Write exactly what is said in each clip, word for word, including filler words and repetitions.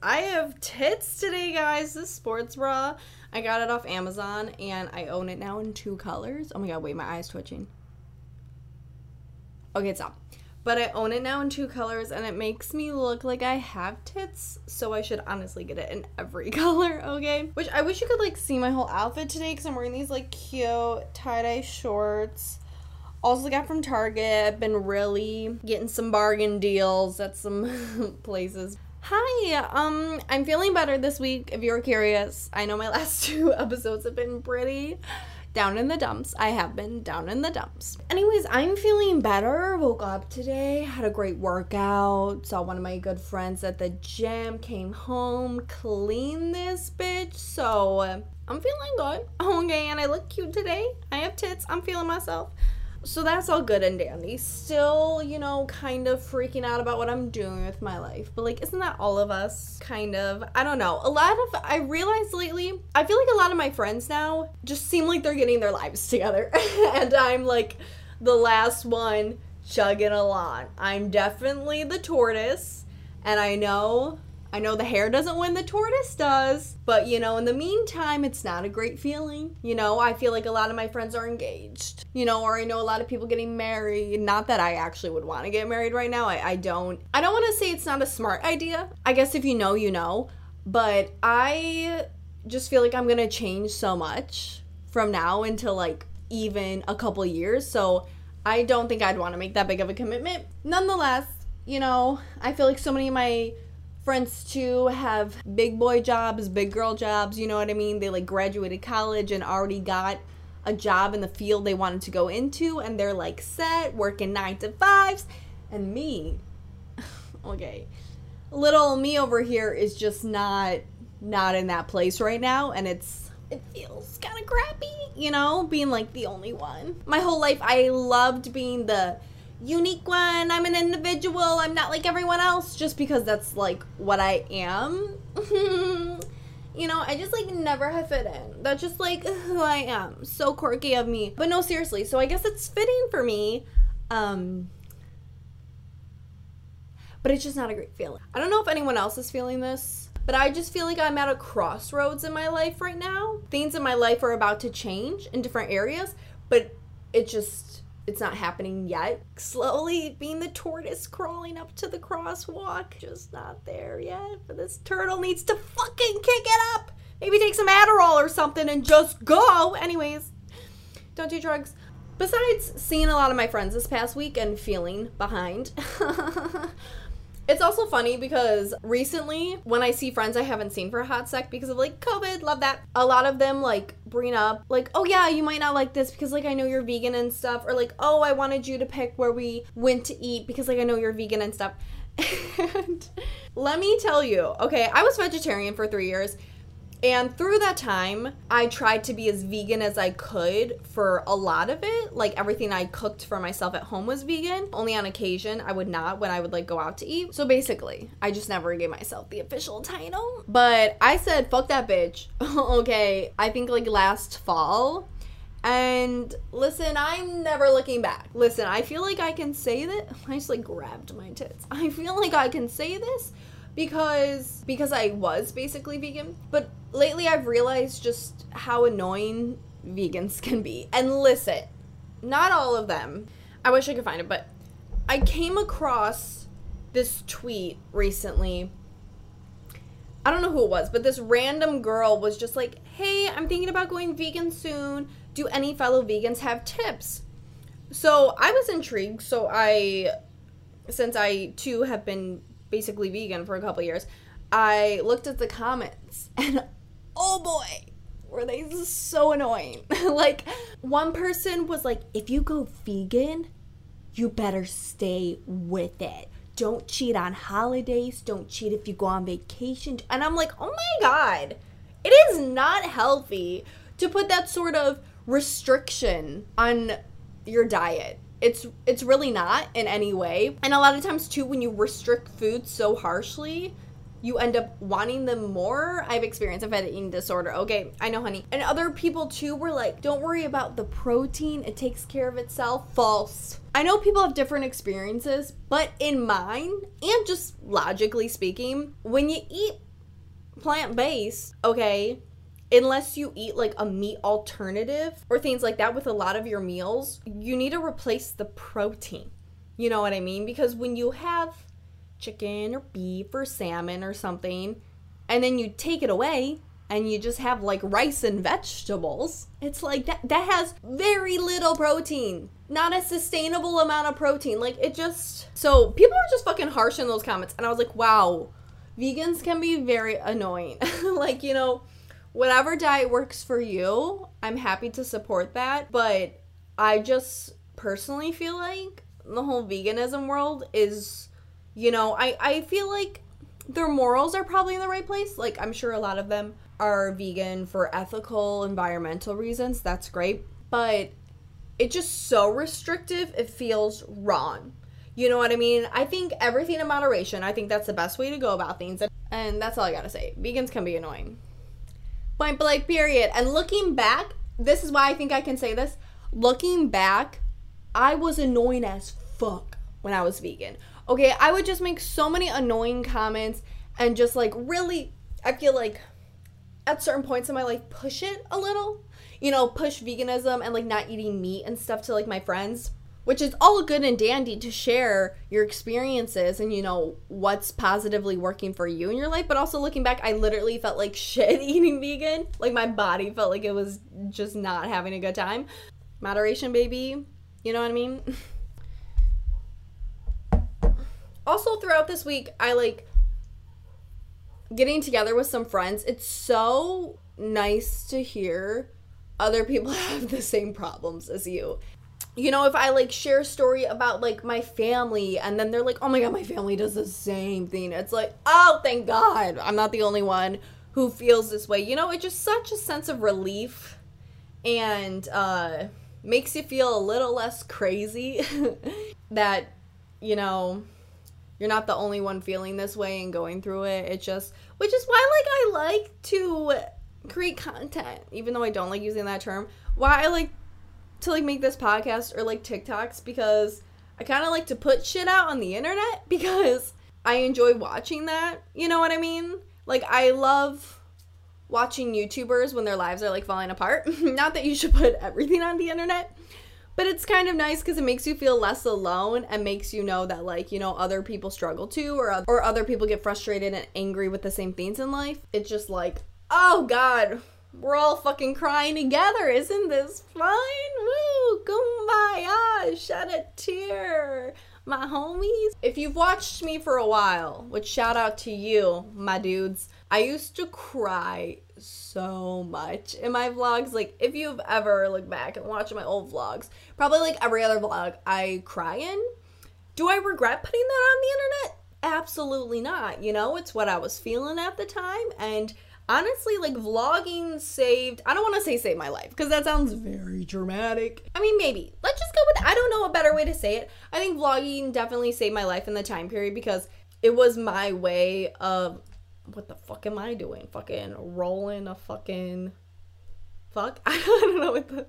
I have tits today, guys. This sports bra, I got it off Amazon and I own it now in two colors. Oh my god, wait, my eye's twitching. Okay, stop. But I own it now in two colors and it makes me look like I have tits, so I should honestly get it in every color, okay? Which I wish you could like see my whole outfit today because I'm wearing these like cute tie-dye shorts. Also got from Target. I've been really getting some bargain deals at some places. Hi, um, I'm feeling better this week, if you're curious. I know my last two episodes have been pretty down in the dumps. I have been down in the dumps. Anyways, I'm feeling better. Woke up today, had a great workout, saw one of my good friends at the gym, came home, cleaned this bitch, so I'm feeling good. Okay, and I look cute today. I have tits. I'm feeling myself. So that's all good and dandy. Still, you know, kind of freaking out about what I'm doing with my life. But, like, isn't that all of us? Kind of. I don't know. A lot of, I realized lately, I feel like a lot of my friends now just seem like they're getting their lives together. And I'm, like, the last one chugging along. I'm definitely the tortoise. And I know, I know the hare doesn't win, the tortoise does. But, you know, in the meantime, it's not a great feeling. You know, I feel like a lot of my friends are engaged. You know, or I know a lot of people getting married. Not that I actually would want to get married right now. I, I don't. I don't want to say it's not a smart idea. I guess if you know, you know. But I just feel like I'm going to change so much from now until, like, even a couple years. So I don't think I'd want to make that big of a commitment. Nonetheless, you know, I feel like so many of my friends too have big boy jobs, big girl jobs, you know what I mean? They like graduated college and already got a job in the field they wanted to go into and they're like set, working nine to fives. And me, okay, little me over here is just not, not in that place right now and it's, it feels kind of crappy, you know, being like the only one. My whole life I loved being the unique one. I'm an individual. I'm not like everyone else just because that's like what I am. You know, I just like never have fit in. That's just like who I am. So quirky of me. But no, seriously. So I guess it's fitting for me. Um, but it's just not a great feeling. I don't know if anyone else is feeling this, but I just feel like I'm at a crossroads in my life right now. Things in my life are about to change in different areas, but it just, it's not happening yet. Slowly being the tortoise crawling up to the crosswalk. Just not there yet. But this turtle needs to fucking kick it up. Maybe take some Adderall or something and just go. Anyways, don't do drugs. Besides seeing a lot of my friends this past week and feeling behind. It's also funny because recently when I see friends I haven't seen for a hot sec because of like COVID, love that. A lot of them like bring up like, oh yeah, you might not like this because like I know you're vegan and stuff. Or like, oh, I wanted you to pick where we went to eat because like I know you're vegan and stuff. And let me tell you, okay, I was vegetarian for three years. And through that time, I tried to be as vegan as I could for a lot of it. Like, everything I cooked for myself at home was vegan. Only on occasion, I would not when I would, like, go out to eat. So, basically, I just never gave myself the official title. But I said, fuck that bitch. Okay, I think, like, last fall. And, listen, I'm never looking back. Listen, I feel like I can say that. I just, like, grabbed my tits. I feel like I can say this because, because I was basically vegan. But lately, I've realized just how annoying vegans can be. And listen, not all of them. I wish I could find it, but I came across this tweet recently. I don't know who it was, but this random girl was just like, hey, I'm thinking about going vegan soon. Do any fellow vegans have tips? So I was intrigued. So I, since I too have been basically vegan for a couple years, I looked at the comments and oh boy, were they so annoying. Like, one person was like, if you go vegan, you better stay with it. Don't cheat on holidays. Don't cheat if you go on vacation. And I'm like, oh my God, it is not healthy to put that sort of restriction on your diet. It's it's really not in any way. And a lot of times too, when you restrict food so harshly, you end up wanting them more. I've experienced, I've had an eating disorder. Okay, I know, honey. And other people too were like, don't worry about the protein. It takes care of itself. False. I know people have different experiences, but in mine, and just logically speaking, when you eat plant-based, okay, unless you eat like a meat alternative or things like that with a lot of your meals, you need to replace the protein. You know what I mean? Because when you have chicken or beef or salmon or something, and then you take it away and you just have like rice and vegetables, it's like that, that has very little protein, not a sustainable amount of protein. Like it just, so people are just fucking harsh in those comments. And I was like, wow, vegans can be very annoying. Like, you know, whatever diet works for you, I'm happy to support that. But I just personally feel like the whole veganism world is, you know, I, I feel like their morals are probably in the right place. Like, I'm sure a lot of them are vegan for ethical, environmental reasons. That's great. But it's just so restrictive, it feels wrong. You know what I mean? I think everything in moderation. I think that's the best way to go about things. And that's all I gotta say. Vegans can be annoying. Point blank, period. And looking back, this is why I think I can say this. Looking back, I was annoying as fuck when I was vegan. Okay, I would just make so many annoying comments and just like really, I feel like at certain points in my life, push it a little. You know, push veganism and like not eating meat and stuff to like my friends, which is all good and dandy to share your experiences and, you know, what's positively working for you in your life. But also looking back, I literally felt like shit eating vegan. Like my body felt like it was just not having a good time. Moderation, baby. You know what I mean? Also, throughout this week, I like getting together with some friends. It's so nice to hear other people have the same problems as you. You know, if I like share a story about like my family and then they're like, oh my God, my family does the same thing. It's like, oh, thank God. I'm not the only one who feels this way. You know, it's just such a sense of relief and uh, makes you feel a little less crazy that, you know, you're not the only one feeling this way and going through it. It just, which is why, like, I like to create content, even though I don't like using that term. Why I like to, like, make this podcast or, like, TikToks, because I kind of like to put shit out on the internet because I enjoy watching that. You know what I mean? Like, I love watching YouTubers when their lives are, like, falling apart. Not that you should put everything on the internet, but it's kind of nice because it makes you feel less alone and makes you know that, like, you know, other people struggle too, or, or other people get frustrated and angry with the same things in life. It's just like, oh God, we're all fucking crying together. Isn't this fun? Woo, kumbaya, shed a tear, my homies. If you've watched me for a while, which shout out to you, my dudes, I used to cry so much in my vlogs. Like, if you've ever looked back and watched my old vlogs, probably like every other vlog I cry in. Do I regret putting that on the internet? Absolutely not. You know, it's what I was feeling at the time. And honestly, like, vlogging saved, I don't want to say saved my life because that sounds very dramatic. I mean, maybe. Let's just go with, I don't know a better way to say it. I think vlogging definitely saved my life in the time period because it was my way of, what the fuck am I doing? Fucking rolling a fucking, fuck? I don't know what the,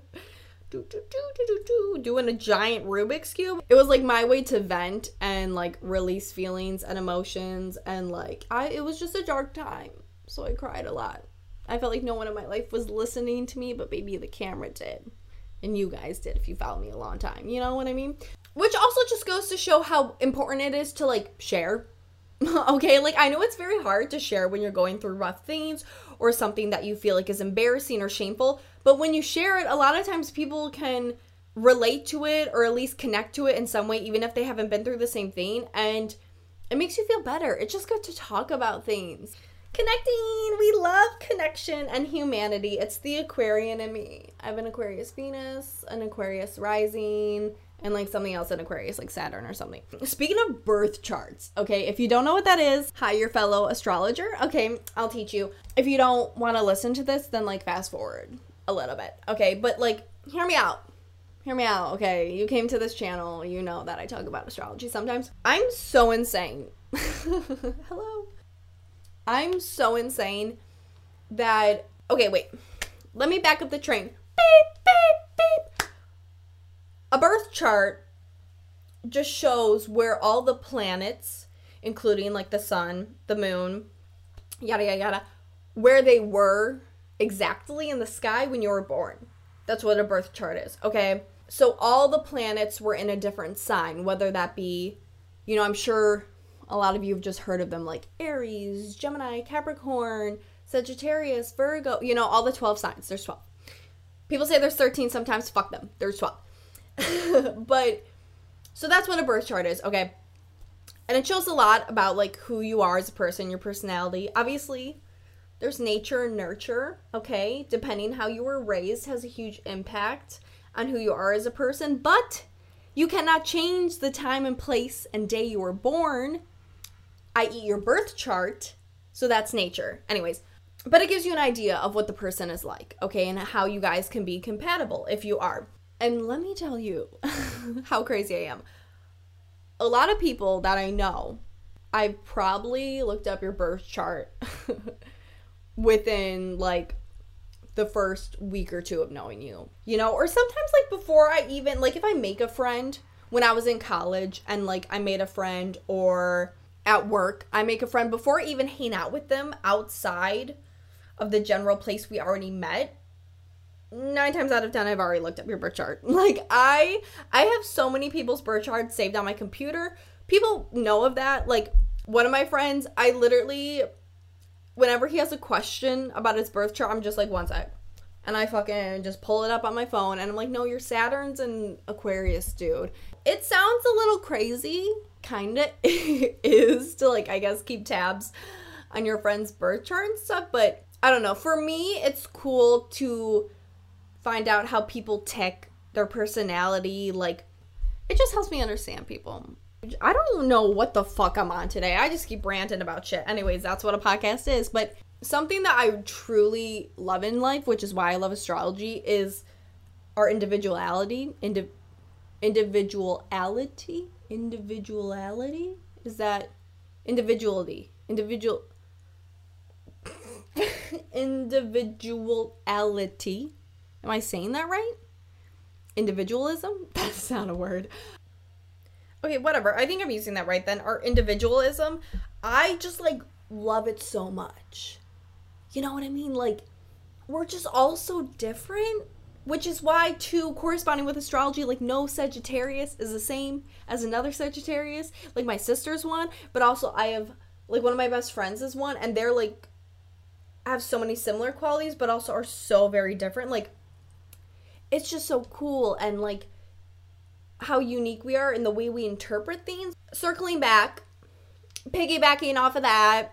do, do, do, do, do, do, doing a giant Rubik's Cube. It was like my way to vent and like release feelings and emotions and like, I, it was just a dark time. So I cried a lot. I felt like no one in my life was listening to me, but maybe the camera did. And you guys did if you followed me a long time. You know what I mean? Which also just goes to show how important it is to like share. Okay, like I know it's very hard to share when you're going through rough things or something that you feel like is embarrassing or shameful. But when you share it, a lot of times people can relate to it or at least connect to it in some way, even if they haven't been through the same thing. And it makes you feel better. It's just good to talk about things. Connecting, we love connection and humanity. It's the Aquarian in me. I have an Aquarius Venus, an Aquarius rising, and like something else in Aquarius, like Saturn or something. Speaking of birth charts, okay, if you don't know what that is, hi, your fellow astrologer. Okay, I'll teach you. If you don't want to listen to this, then like fast forward a little bit. Okay, but like, hear me out. Hear me out, okay? You came to this channel, you know that I talk about astrology sometimes. I'm so insane. Hello. I'm so insane that, okay, wait, let me back up the train. Beep, beep, beep. A birth chart just shows where all the planets, including like the sun, the moon, yada, yada, yada, where they were exactly in the sky when you were born. That's what a birth chart is, okay? So all the planets were in a different sign, whether that be, you know, I'm sure a lot of you have just heard of them, like Aries, Gemini, Capricorn, Sagittarius, Virgo, you know, all the twelve signs. There's twelve. People say there's thirteen sometimes. Fuck them. There's twelve. But, so that's what a birth chart is, okay? And it shows a lot about, like, who you are as a person, your personality. Obviously, there's nature and nurture, okay? Depending how you were raised has a huge impact on who you are as a person. But you cannot change the time and place and day you were born, that is your birth chart. So that's nature. Anyways, but it gives you an idea of what the person is like, okay? And how you guys can be compatible if you are. And let me tell you how crazy I am. A lot of people that I know, I've probably looked up your birth chart within, like, the first week or two of knowing you, you know? Or sometimes, like, before I even, like, if I make a friend when I was in college and, like, I made a friend, or at work, I make a friend before I even hang out with them outside of the general place we already met, nine times out of ten, I've already looked up your birth chart. Like, I, I have so many people's birth charts saved on my computer. People know of that. Like, one of my friends, I literally, whenever he has a question about his birth chart, I'm just like, one sec. And I fucking just pull it up on my phone, and I'm like, no, you're Saturn's and Aquarius, dude. It sounds a little crazy, kinda is, to, like, I guess keep tabs on your friend's birth chart and stuff, but I don't know. For me, it's cool to find out how people tick, their personality, like, it just helps me understand people. I don't know what the fuck I'm on today. I just keep ranting about shit. Anyways, that's what a podcast is, but something that I truly love in life, which is why I love astrology, is our individuality. Indi individuality? Individuality? Is that individuality? Individual. Individuality. Am I saying that right? Individualism? That's not a word. Okay, whatever. I think I'm using that right then. Our individualism. I just, like, love it so much. You know what I mean? Like, we're just all so different, which is why, too, corresponding with astrology, like, no Sagittarius is the same as another Sagittarius. Like, my sister's one, but also I have, like, one of my best friends is one, and they're, like, have so many similar qualities, but also are so very different. Like, it's just so cool, and, like, how unique we are in the way we interpret things. Circling back, piggybacking off of that,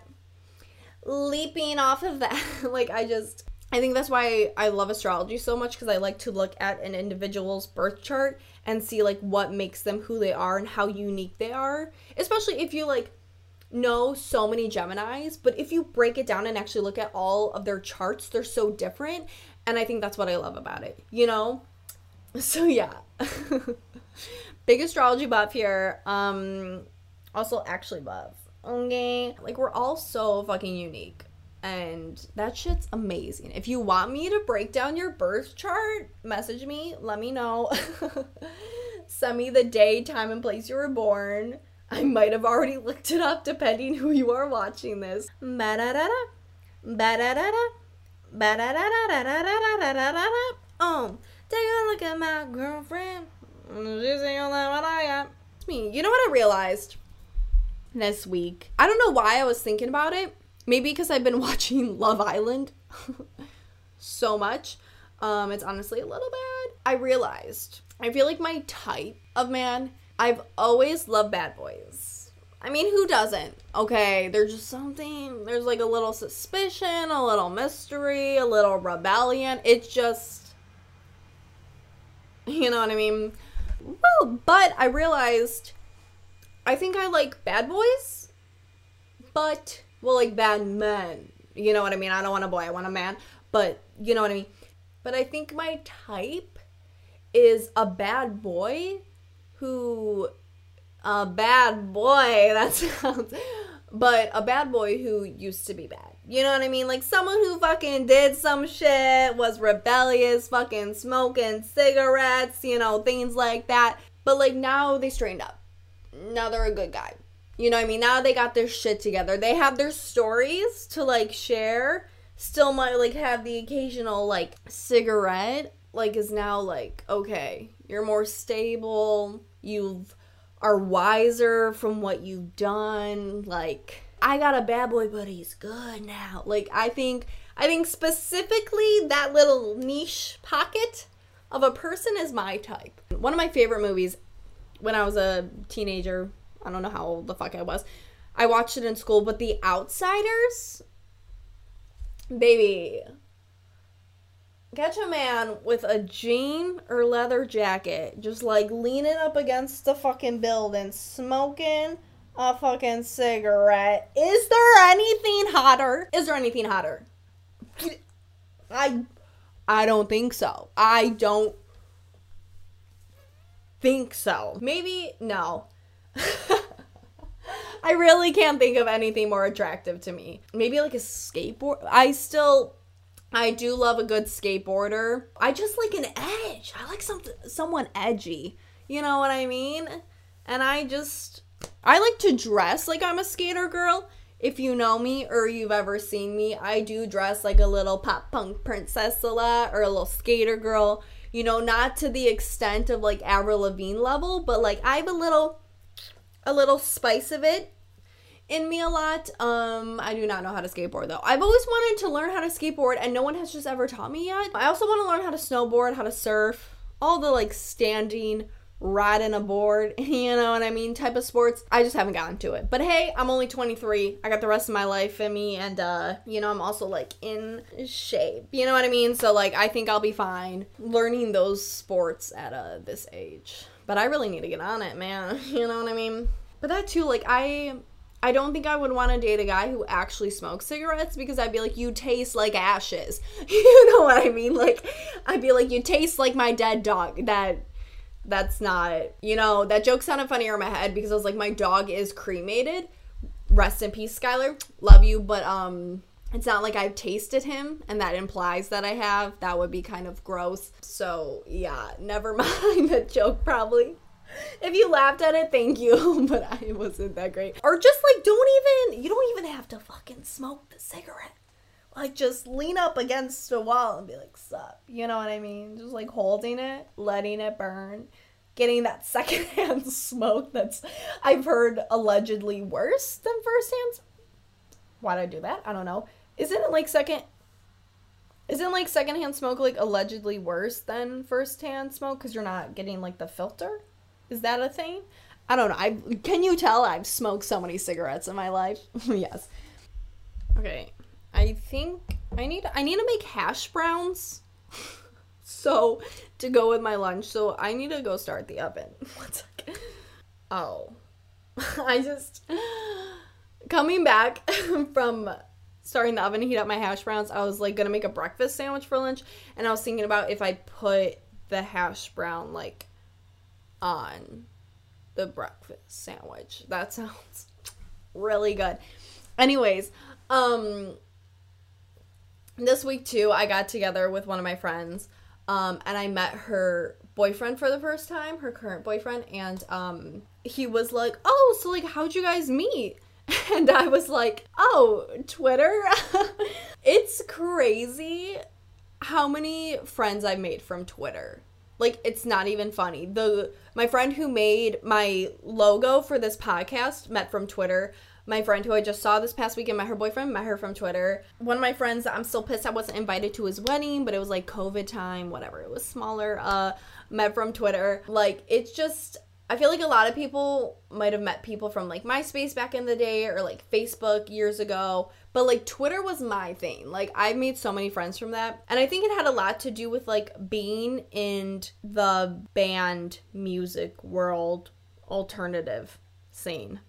leaping off of that, like, I just, I think that's why I love astrology so much, because I like to look at an individual's birth chart and see, like, what makes them who they are and how unique they are. Especially if you, like, know so many Geminis, but if you break it down and actually look at all of their charts, they're so different, and I think that's what I love about it, you know? So, yeah. Big astrology buff here. Um, also, actually buff. Okay? Like, we're all so fucking unique. And that shit's amazing. If you want me to break down your birth chart, message me. Let me know. Send me the day, time, and place you were born. I might have already looked it up depending who you are watching this. Ba-da-da-da. Ba-da-da-da. Ba-da-da-da-da-da-da-da-da-da-da. Oh, take a look at my girlfriend. She's the only one I got. I mean, you know what I realized this week? I don't know why I was thinking about it. Maybe because I've been watching Love Island so much. Um, it's honestly a little bad. I realized, I feel like my type of man, I've always loved bad boys. I mean, who doesn't? Okay, there's just something, there's like a little suspicion, a little mystery, a little rebellion. It's just, you know what I mean? Well, but I realized, I think I like bad boys, but... well, like, bad men, you know what I mean? I don't want a boy, I want a man, but you know what I mean? But I think my type is a bad boy who, a bad boy, that sounds, but a bad boy who used to be bad, you know what I mean? Like, someone who fucking did some shit, was rebellious, fucking smoking cigarettes, you know, things like that, but, like, now they straightened up, now they're a good guy. You know what I mean? Now they got their shit together. They have their stories to, like, share. still might like have the occasional like cigarette, like is now like, okay, you're more stable, you've are wiser from what you've done, like I got a bad boy but he's good now. Like I think I think specifically that little niche pocket of a person is my type. One of my favorite movies when I was a teenager, I don't know how old the fuck I was, I watched it in school, but The Outsiders, baby, catch a man with a jean or leather jacket just like leaning up against the fucking building smoking a fucking cigarette. Is there anything hotter? Is there anything hotter? I I don't think so. I don't think so. Maybe no. I really can't think of anything more attractive to me. Maybe like a skateboard. I still I do love a good skateboarder. I just like an edge. I like something, someone edgy. You know what I mean? And I just, I like to dress like I'm a skater girl. If you know me or you've ever seen me, I do dress like a little pop punk princess a lot or a little skater girl. You know, not to the extent of like Avril Lavigne level, but like I have a little, a little spice of it in me a lot. um I do not know how to skateboard though. I've always wanted to learn how to skateboard and no one has just ever taught me yet. I also want to learn how to snowboard, how to surf, all the like standing, riding a board, you know what I mean, type of sports. I just haven't gotten to it. But hey, I'm only twenty-three. I got the rest of my life in me and uh you know, I'm also like in shape, you know what I mean? So like I think I'll be fine learning those sports at uh this age. But I really need to get on it, man. You know what I mean? But that too, like I I don't think I would want to date a guy who actually smokes cigarettes because I'd be like, you taste like ashes. You know what I mean? Like, I'd be like, you taste like my dead dog. That, that's not, you know, that joke sounded funnier in my head because I was like, my dog is cremated. Rest in peace, Skylar. Love you, but um, it's not like I've tasted him and that implies that I have. That would be kind of gross. So yeah, never mind that joke probably. If you laughed at it, thank you, but I wasn't that great. Or just like, don't even, you don't even have to fucking smoke the cigarette. Like just lean up against a wall and be like, sup, you know what I mean? Just like holding it, letting it burn, getting that secondhand smoke that's, I've heard, allegedly worse than firsthand. Why'd I do that? I don't know. Isn't it like second, isn't like secondhand smoke like allegedly worse than firsthand smoke because you're not getting like the filter? Is that a thing? I don't know. I can you tell I've smoked so many cigarettes in my life? Yes. Okay. I think I need I need to make hash browns. So to go with my lunch. So I need to go start the oven. One second. Oh. I just coming back from starting the oven to heat up my hash browns, I was like gonna make a breakfast sandwich for lunch and I was thinking about if I put the hash brown like on the breakfast sandwich. That sounds really good. Anyways, um this week too I got together with one of my friends um and I met her boyfriend for the first time, her current boyfriend, and um he was like, oh, so like how'd you guys meet? And I was like, oh, Twitter. It's crazy how many friends I've made from Twitter. Like, it's not even funny. The my friend who made my logo for this podcast met from Twitter. My friend who I just saw this past weekend, met her boyfriend, met her from Twitter. One of my friends that I'm still pissed I wasn't invited to his wedding, but it was like COVID time, whatever. It was smaller, uh, met from Twitter. Like, it's just, I feel like a lot of people might have met people from like MySpace back in the day or like Facebook years ago. But like Twitter was my thing. Like I've made so many friends from that. And I think it had a lot to do with like being in the band music world alternative scene.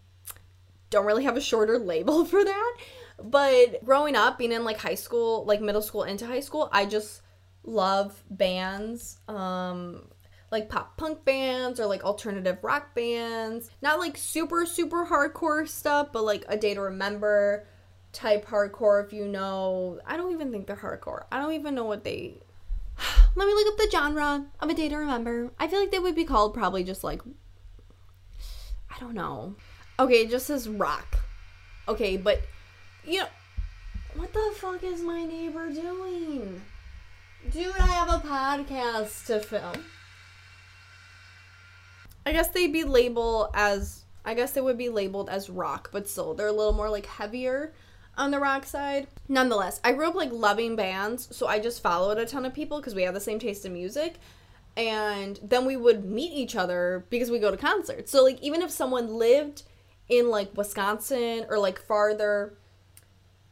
Don't really have a shorter label for that. But growing up, being in like high school, like middle school into high school, I just love bands. Um... like pop punk bands or like alternative rock bands. Not like super, super hardcore stuff, but like A Day to Remember type hardcore if you know. I don't even think they're hardcore. I don't even know what they, let me look up the genre of A Day to Remember. I feel like they would be called probably just like, I don't know. Okay, it just says rock. Okay, but you know, What the fuck is my neighbor doing? Dude, I have a podcast to film. I guess they'd be labeled as, I guess they would be labeled as rock, but still, they're a little more like heavier on the rock side. Nonetheless, I grew up like loving bands, so I just followed a ton of people because we have the same taste in music. And then we would meet each other because we go to concerts. So like even if someone lived in like Wisconsin or like farther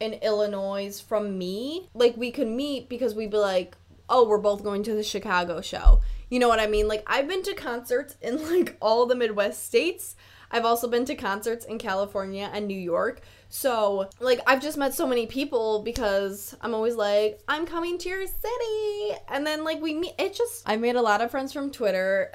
in Illinois from me, like we could meet because we'd be like, oh, we're both going to the Chicago show. You know what I mean? Like I've been to concerts in like all the Midwest states. I've also been to concerts in California and New York. So like I've just met so many people because I'm always like, I'm coming to your city. And then like we meet, it just, I made a lot of friends from Twitter,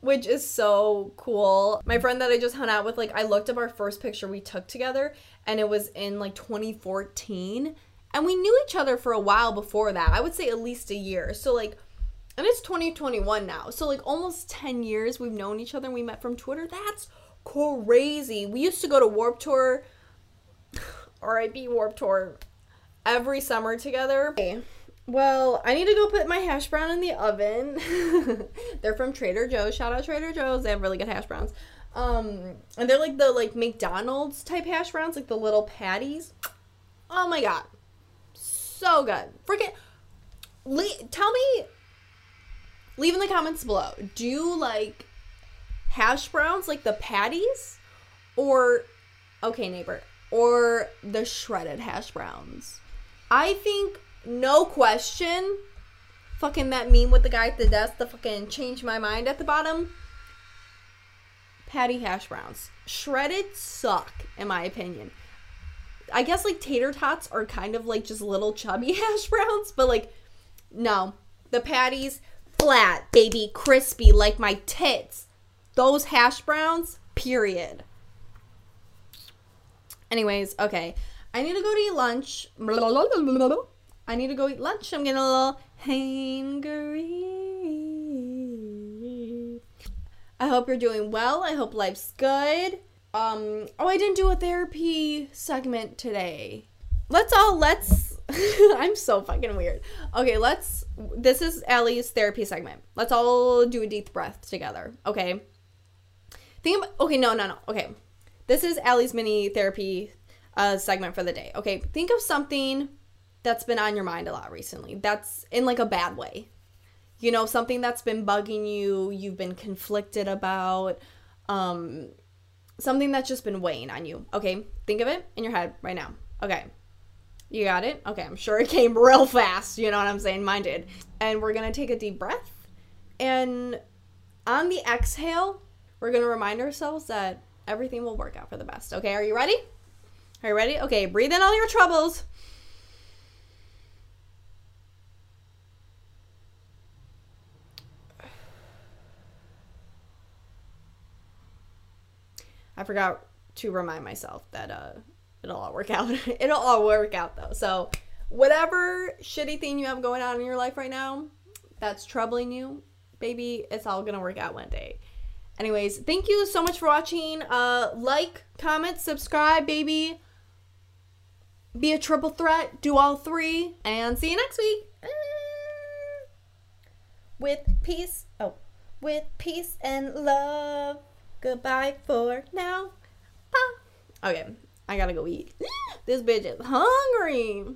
which is so cool. My friend that I just hung out with, like I looked up our first picture we took together and it was in like twenty fourteen. And we knew each other for a while before that. I would say at least a year. So like, and it's twenty twenty-one now. So like almost ten years we've known each other and we met from Twitter. That's crazy. We used to go to Warped Tour, R I P Warped Tour, every summer together. Okay. Well, I need to go put my hash brown in the oven. They're from Trader Joe's. Shout out Trader Joe's. They have really good hash browns. Um, and they're like the like McDonald's type hash browns, like the little patties. Oh my God. So good. Freaking, le- tell me, leave in the comments below, do you like hash browns, like the patties, or, okay neighbor, or the shredded hash browns? I think, no question, fucking that meme with the guy at the desk, the fucking change my mind at the bottom, patty hash browns. Shredded suck, in my opinion. I guess like tater tots are kind of like just little chubby hash browns, but like, no, the patties, flat, baby, crispy, like my tits. Those hash browns, period. Anyways, okay. I need to go to eat lunch. I need to go eat lunch. I'm getting a little hangry. I hope you're doing well. I hope life's good. Um, oh, I didn't do a therapy segment today. Let's all, let's... I'm so fucking weird. Okay, let's, this is Allie's therapy segment. Let's all do a deep breath together, okay? Think about, okay, no, no, no, okay. This is Allie's mini therapy uh, segment for the day, okay? Think of something that's been on your mind a lot recently. That's in like a bad way. You know, something that's been bugging you, you've been conflicted about, um, something that's just been weighing on you, okay? Think of it in your head right now, okay? You got it? Okay, I'm sure it came real fast. You know what I'm saying? Mine did. And we're going to take a deep breath. And on the exhale, we're going to remind ourselves that everything will work out for the best. Okay, are you ready? Are you ready? Okay, breathe in all your troubles. I forgot to remind myself that... uh. It'll all work out. It'll all work out though. So whatever shitty thing you have going on in your life right now that's troubling you, baby, it's all gonna work out one day. Anyways, thank you so much for watching. Uh, like, comment, subscribe, baby. Be a triple threat. Do all three. And see you next week. With peace. Oh, with peace and love. Goodbye for now. Bye. Okay. I gotta go eat. This bitch is hungry.